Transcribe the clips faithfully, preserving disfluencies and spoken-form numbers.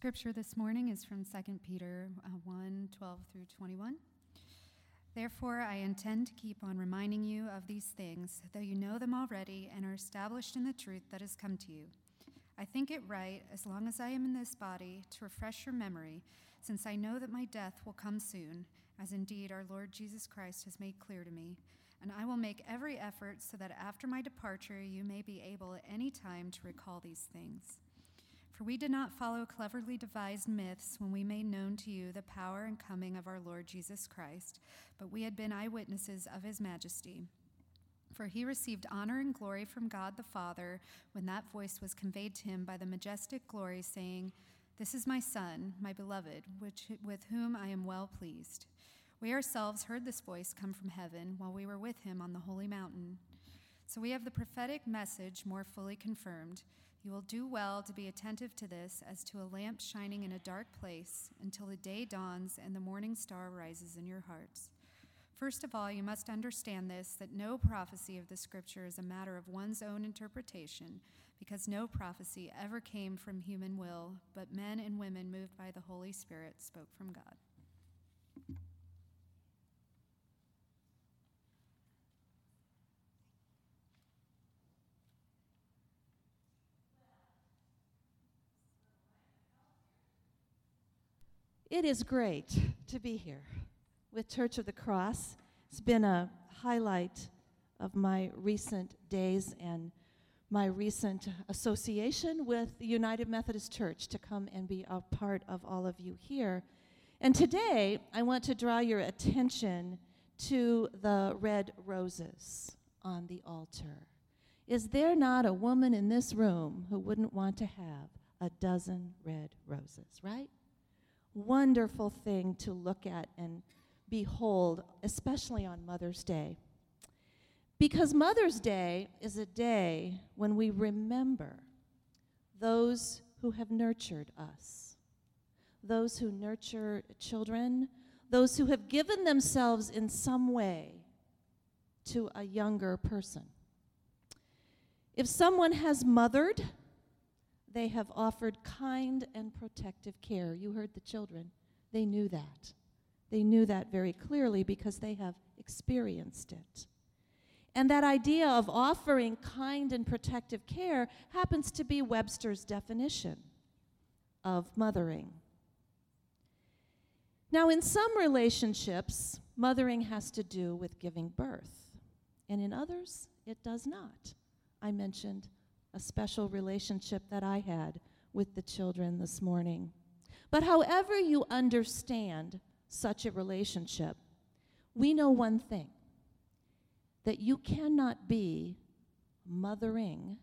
scripture this morning is from Second Peter one, twelve through twenty-one. Therefore, I intend to keep on reminding you of these things, though you know them already and are established in the truth that has come to you. I think it right, as long as I am in this body, to refresh your memory, since I know that my death will come soon, as indeed our Lord Jesus Christ has made clear to me. And I will make every effort so that after my departure you may be able at any time to recall these things. For we did not follow cleverly devised myths when we made known to you the power and coming of our Lord Jesus Christ, but we had been eyewitnesses of his majesty. For he received honor and glory from God the Father when that voice was conveyed to him by the majestic glory, saying, "This is my Son, my beloved, which, with whom I am well pleased." We ourselves heard this voice come from heaven while we were with him on the holy mountain. So we have the prophetic message more fully confirmed. You will do well to be attentive to this as to a lamp shining in a dark place until the day dawns and the morning star rises in your hearts. First of all, you must understand this, that no prophecy of the Scripture is a matter of one's own interpretation, because no prophecy ever came from human will, but men and women moved by the Holy Spirit spoke from God. It is great to be here with Church of the Cross. It's been a highlight of my recent days and my recent association with the United Methodist Church to come and be a part of all of you here. And today, I want to draw your attention to the red roses on the altar. Is there not a woman in this room who wouldn't want to have a dozen red roses, right? Wonderful thing to look at and behold, especially on Mother's Day. Because Mother's Day is a day when we remember those who have nurtured us, those who nurture children, those who have given themselves in some way to a younger person. If someone has mothered, they have offered kind and protective care. You heard the children. They knew that. They knew that very clearly because they have experienced it. And that idea of offering kind and protective care happens to be Webster's definition of mothering. Now, in some relationships, mothering has to do with giving birth, and in others, it does not. I mentioned a special relationship that I had with the children this morning. But however you understand such a relationship, we know one thing, that you cannot be mothering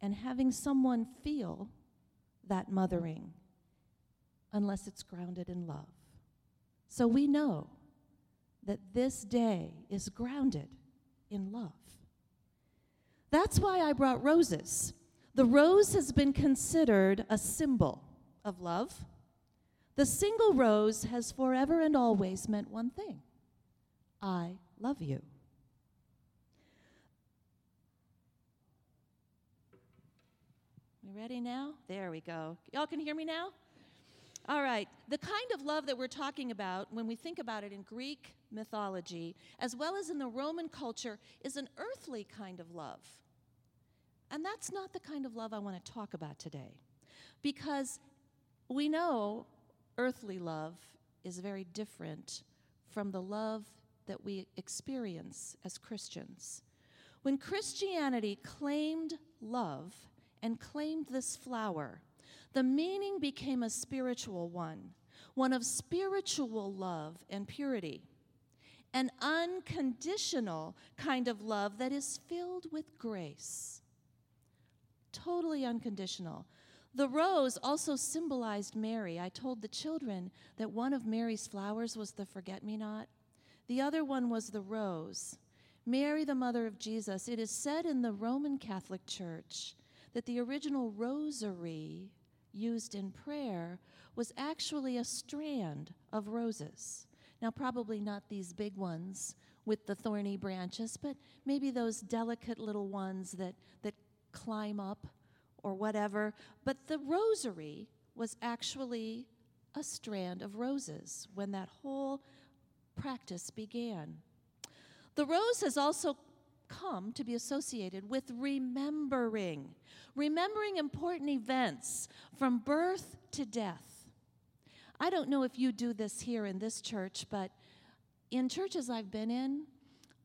and having someone feel that mothering unless it's grounded in love. So we know that this day is grounded in love. That's why I brought roses. The rose has been considered a symbol of love. The single rose has forever and always meant one thing: I love you. We ready now? There we go. Y'all can hear me now? All right. The kind of love that we're talking about, when we think about it in Greek mythology, as well as in the Roman culture, is an earthly kind of love. And that's not the kind of love I want to talk about today, because we know earthly love is very different from the love that we experience as Christians. When Christianity claimed love and claimed this flower, the meaning became a spiritual one, one of spiritual love and purity, an unconditional kind of love that is filled with grace, totally unconditional. The rose also symbolized Mary. I told the children that one of Mary's flowers was the forget-me-not. The other one was the rose. Mary, the mother of Jesus. It is said in the Roman Catholic Church that the original rosary used in prayer was actually a strand of roses. Now, probably not these big ones with the thorny branches, but maybe those delicate little ones that, that climb up or whatever. But the rosary was actually a strand of roses when that whole practice began. The rose has also come to be associated with remembering, remembering important events from birth to death. I don't know if you do this here in this church, but in churches I've been in,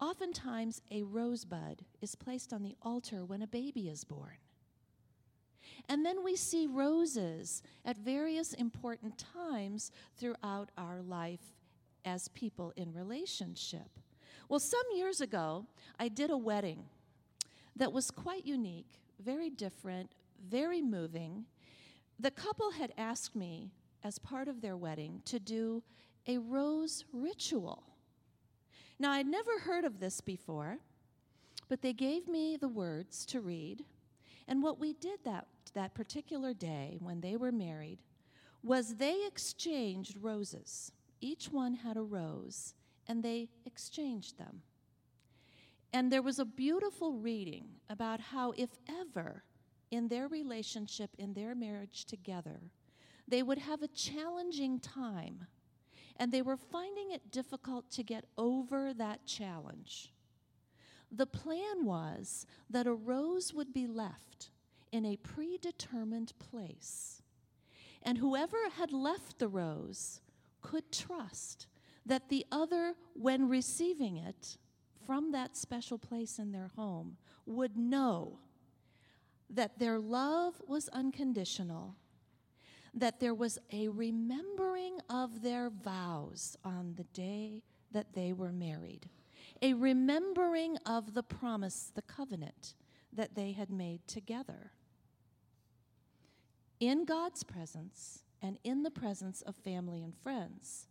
oftentimes a rosebud is placed on the altar when a baby is born. And then we see roses at various important times throughout our life as people in relationship. Well, some years ago, I did a wedding that was quite unique, very different, very moving. The couple had asked me, as part of their wedding, to do a rose ritual. Now, I'd never heard of this before, but they gave me the words to read. And what we did that, that particular day when they were married was they exchanged roses. Each one had a rose, and they exchanged them. And there was a beautiful reading about how, if ever, in their relationship, in their marriage together, they would have a challenging time, and they were finding it difficult to get over that challenge. The plan was that a rose would be left in a predetermined place, and whoever had left the rose could trust that the other, when receiving it from that special place in their home, would know that their love was unconditional, that there was a remembering of their vows on the day that they were married, a remembering of the promise, the covenant that they had made together. In God's presence and in the presence of family and friends.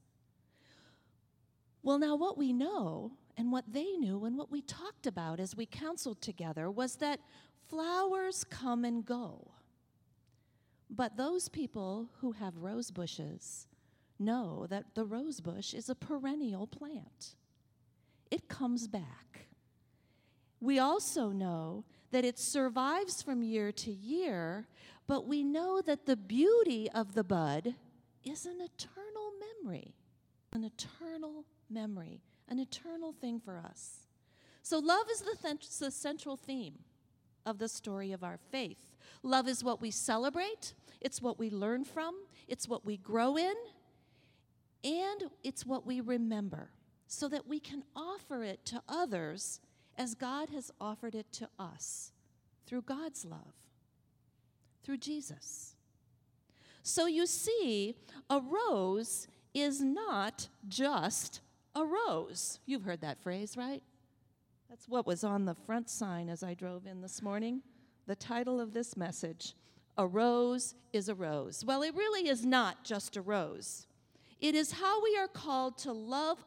Well, now what we know and what they knew and what we talked about as we counseled together was that flowers come and go. But those people who have rose bushes know that the rose bush is a perennial plant. It comes back. We also know that it survives from year to year, but we know that the beauty of the bud is an eternal memory. An eternal memory, an eternal thing for us. So love is the, th- the central theme of the story of our faith. Love is what we celebrate, it's what we learn from, it's what we grow in, and it's what we remember so that we can offer it to others as God has offered it to us through God's love, through Jesus. So you see, a rose is not just a rose. You've heard that phrase, right? That's what was on the front sign as I drove in this morning. The title of this message, A Rose is a Rose. Well, it really is not just a rose. It is how we are called to love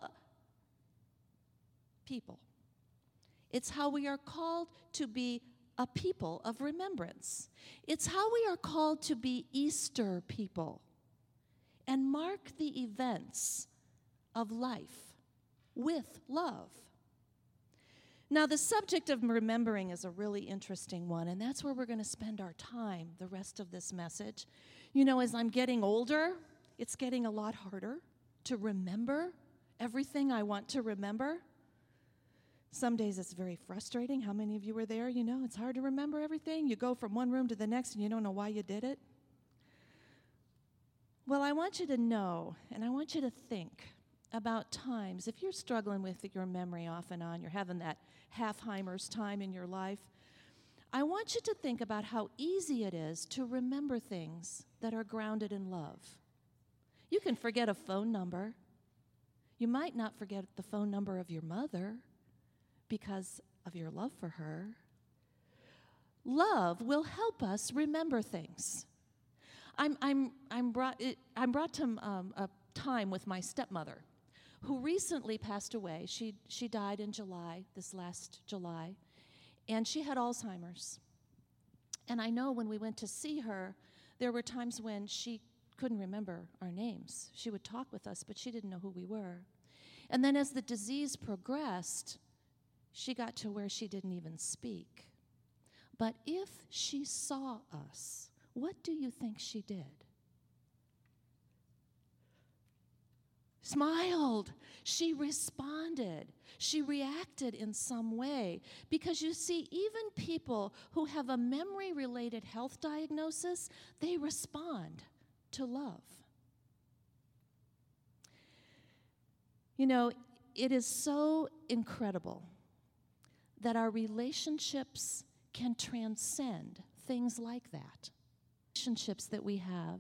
people. It's how we are called to be a people of remembrance. It's how we are called to be Easter people and mark the events of life with love. Now, the subject of remembering is a really interesting one, and that's where we're going to spend our time the rest of this message. You know, as I'm getting older, it's getting a lot harder to remember everything I want to remember. Some days it's very frustrating. How many of you were there? You know, it's hard to remember everything. You go from one room to the next, and you don't know why you did it. Well, I want you to know, and I want you to think about times, if you're struggling with your memory off and on, you're having that Alzheimer's time in your life, I want you to think about how easy it is to remember things that are grounded in love. You can forget a phone number. You might not forget the phone number of your mother because of your love for her. Love will help us remember things. I'm I'm I'm brought it, I'm brought to um, a time with my stepmother, who recently passed away. She she died in July, this last July, and she had Alzheimer's. And I know when we went to see her, there were times when she couldn't remember our names. She would talk with us, but she didn't know who we were. And then as the disease progressed, she got to where she didn't even speak. But if she saw us, what do you think she did? smiled. She responded. She reacted in some way. Because you see, even people who have a memory-related health diagnosis, they respond to love. You know, it is so incredible that our relationships can transcend things like that. Relationships that we have,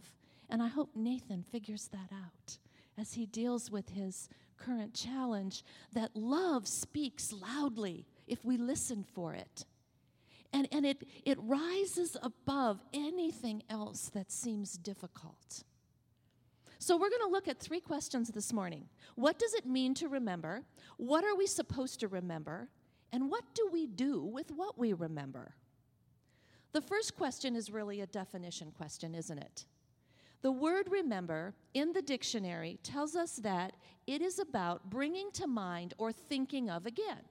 and I hope Nathan figures that out as he deals with his current challenge, that love speaks loudly if we listen for it. And, and it, it rises above anything else that seems difficult. So we're going to look at three questions this morning. What does it mean to remember? What are we supposed to remember? And what do we do with what we remember? The first question is really a definition question, isn't it? The word remember in the dictionary tells us that it is about bringing to mind or thinking of again.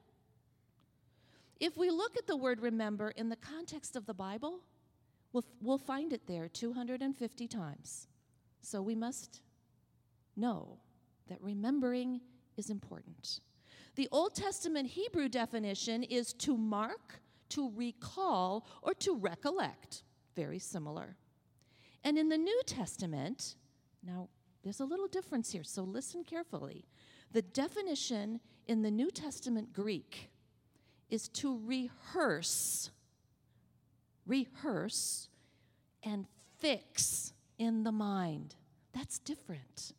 If we look at the word remember in the context of the Bible, we'll, we'll find it there two hundred fifty times. So we must know that remembering is important. The Old Testament Hebrew definition is to mark, to recall, or to recollect. Very similar. And in the New Testament, now there's a little difference here, so listen carefully. The definition in the New Testament Greek is to rehearse, rehearse, and fix in the mind. That's different.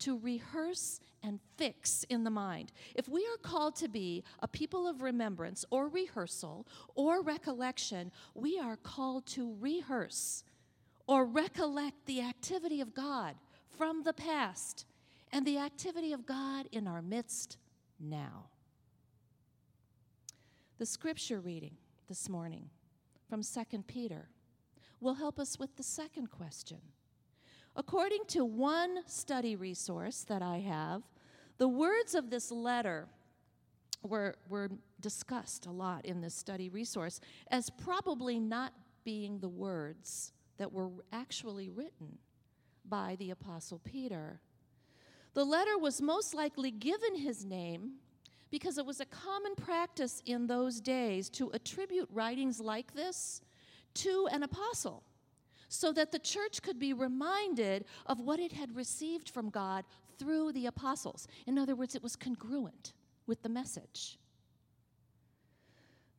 To rehearse and fix in the mind. If we are called to be a people of remembrance or rehearsal or recollection, we are called to rehearse or recollect the activity of God from the past and the activity of God in our midst now. The scripture reading this morning from Second Peter will help us with the second question. According to one study resource that I have, the words of this letter were, were discussed a lot in this study resource as probably not being the words that were actually written by the Apostle Peter. The letter was most likely given his name because it was a common practice in those days to attribute writings like this to an apostle, so that the church could be reminded of what it had received from God through the apostles. In other words, it was congruent with the message.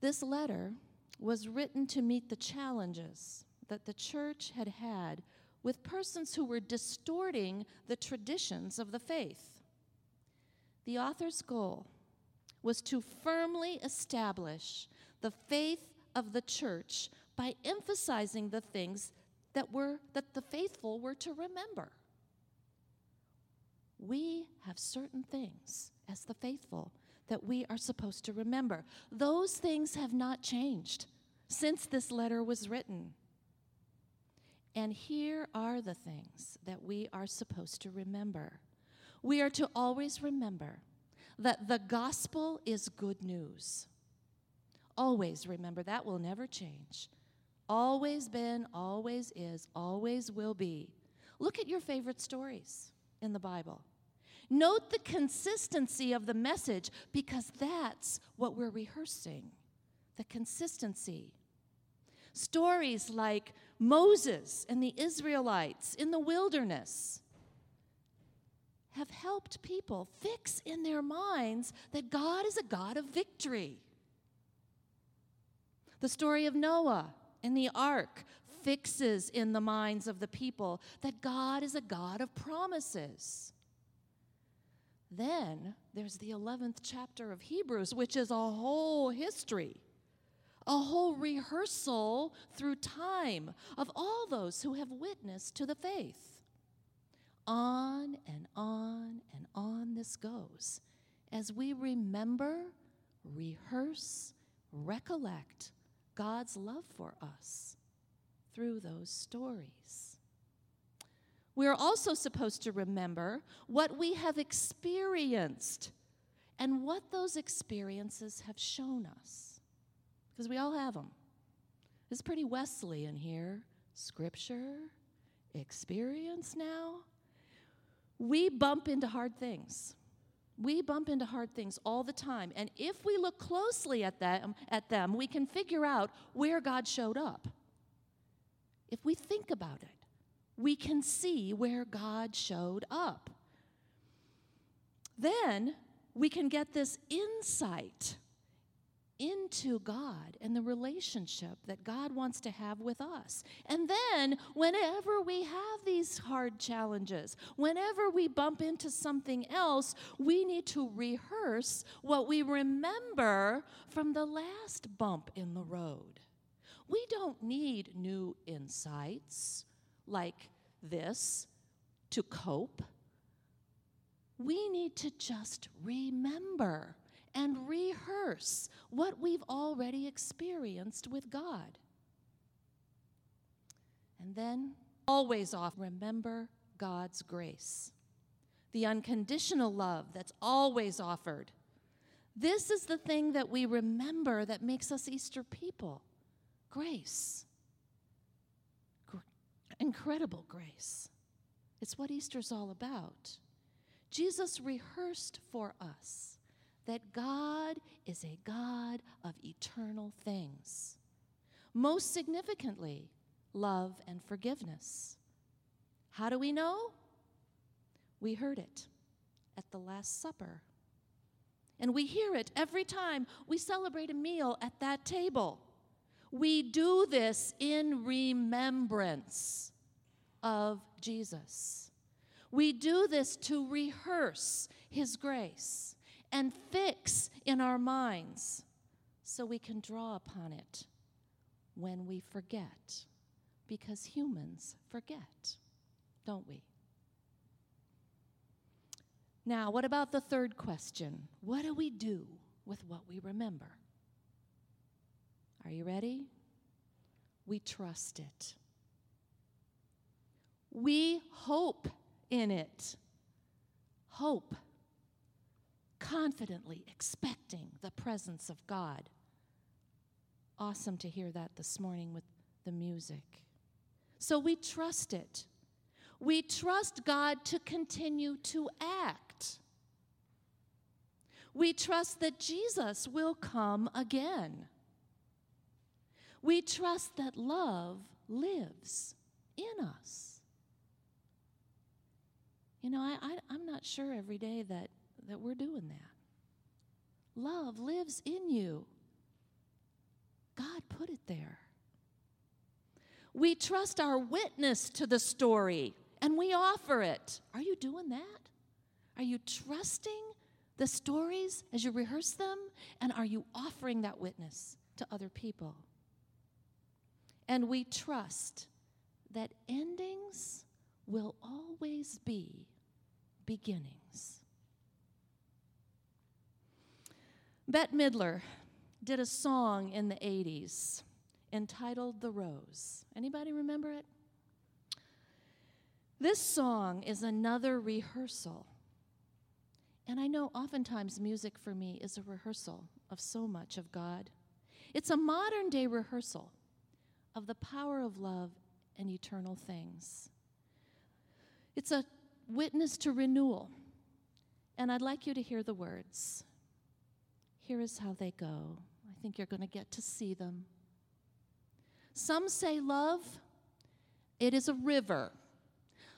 This letter was written to meet the challenges that the church had had with persons who were distorting the traditions of the faith. The author's goal was to firmly establish the faith of the church by emphasizing the things that were that the faithful were to remember. We have certain things as the faithful that we are supposed to remember. Those things have not changed since this letter was written. And here are the things that we are supposed to remember. We are to always remember that the gospel is good news. Always remember that will never change. Always been, always is, always will be. Look at your favorite stories in the Bible. Note the consistency of the message, because that's what we're rehearsing, the consistency. Stories like Moses and the Israelites in the wilderness have helped people fix in their minds that God is a God of victory. The story of Noah and the ark fixes in the minds of the people that God is a God of promises. Then there's the eleventh chapter of Hebrews, which is a whole history, a whole rehearsal through time of all those who have witnessed to the faith. On and on and on this goes as we remember, rehearse, recollect God's love for us through those stories. We are also supposed to remember what we have experienced and what those experiences have shown us, because we all have them. It's pretty Wesleyan here. Scripture, experience now. we bump into hard things. We bump into hard things all the time. And if we look closely at them, at them, we can figure out where God showed up. If we think about it, we can see where God showed up. Then we can get this insight into God and the relationship that God wants to have with us. And then whenever we have these hard challenges, whenever we bump into something else, we need to rehearse what we remember from the last bump in the road. We don't need new insights like this to cope. We need to just remember and rehearse what we've already experienced with God. And then, always off, remember God's grace, the unconditional love that's always offered. This is the thing that we remember that makes us Easter people. Grace. Gr- incredible grace. It's what Easter's all about. Jesus rehearsed for us that God is a God of eternal things. Most significantly, love and forgiveness. How do we know? We heard it at the Last Supper. And we hear it every time we celebrate a meal at that table. We do this in remembrance of Jesus. We do this to rehearse his grace and fix in our minds so we can draw upon it when we forget, because humans forget, don't we? Now, what about the third question? What do we do with what we remember? Are you ready? We trust it. We hope in it. Hope. Confidently expecting the presence of God. Awesome to hear that this morning with the music. So we trust it. We trust God to continue to act. We trust that Jesus will come again. We trust that love lives in us. You know, I, I, I'm not sure every day that, that we're doing that. Love lives in you. God put it there. We trust our witness to the story, and we offer it. Are you doing that? Are you trusting the stories as you rehearse them? And are you offering that witness to other people? And we trust that endings will always be beginnings. Bette Midler did a song in the eighties entitled "The Rose." Anybody remember it? This song is another rehearsal. And I know oftentimes music for me is a rehearsal of so much of God. It's a modern day rehearsal of the power of love and eternal things. It's a witness to renewal, and I'd like you to hear the words. Here is how they go. I think you're going to get to see them. Some say love, it is a river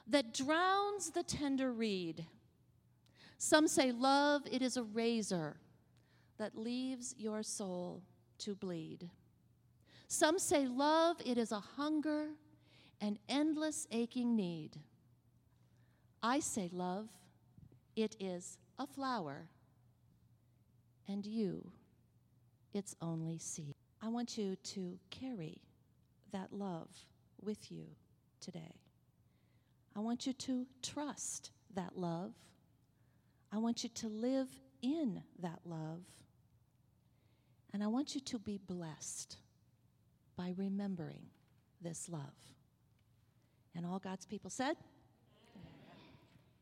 that drowns the tender reed. Some say love, it is a razor that leaves your soul to bleed. Some say love, it is a hunger, an endless aching need. I say love, it is a flower, and you, it's only seed. I want you to carry that love with you today. I want you to trust that love. I want you to live in that love. And I want you to be blessed by remembering this love. And all God's people said...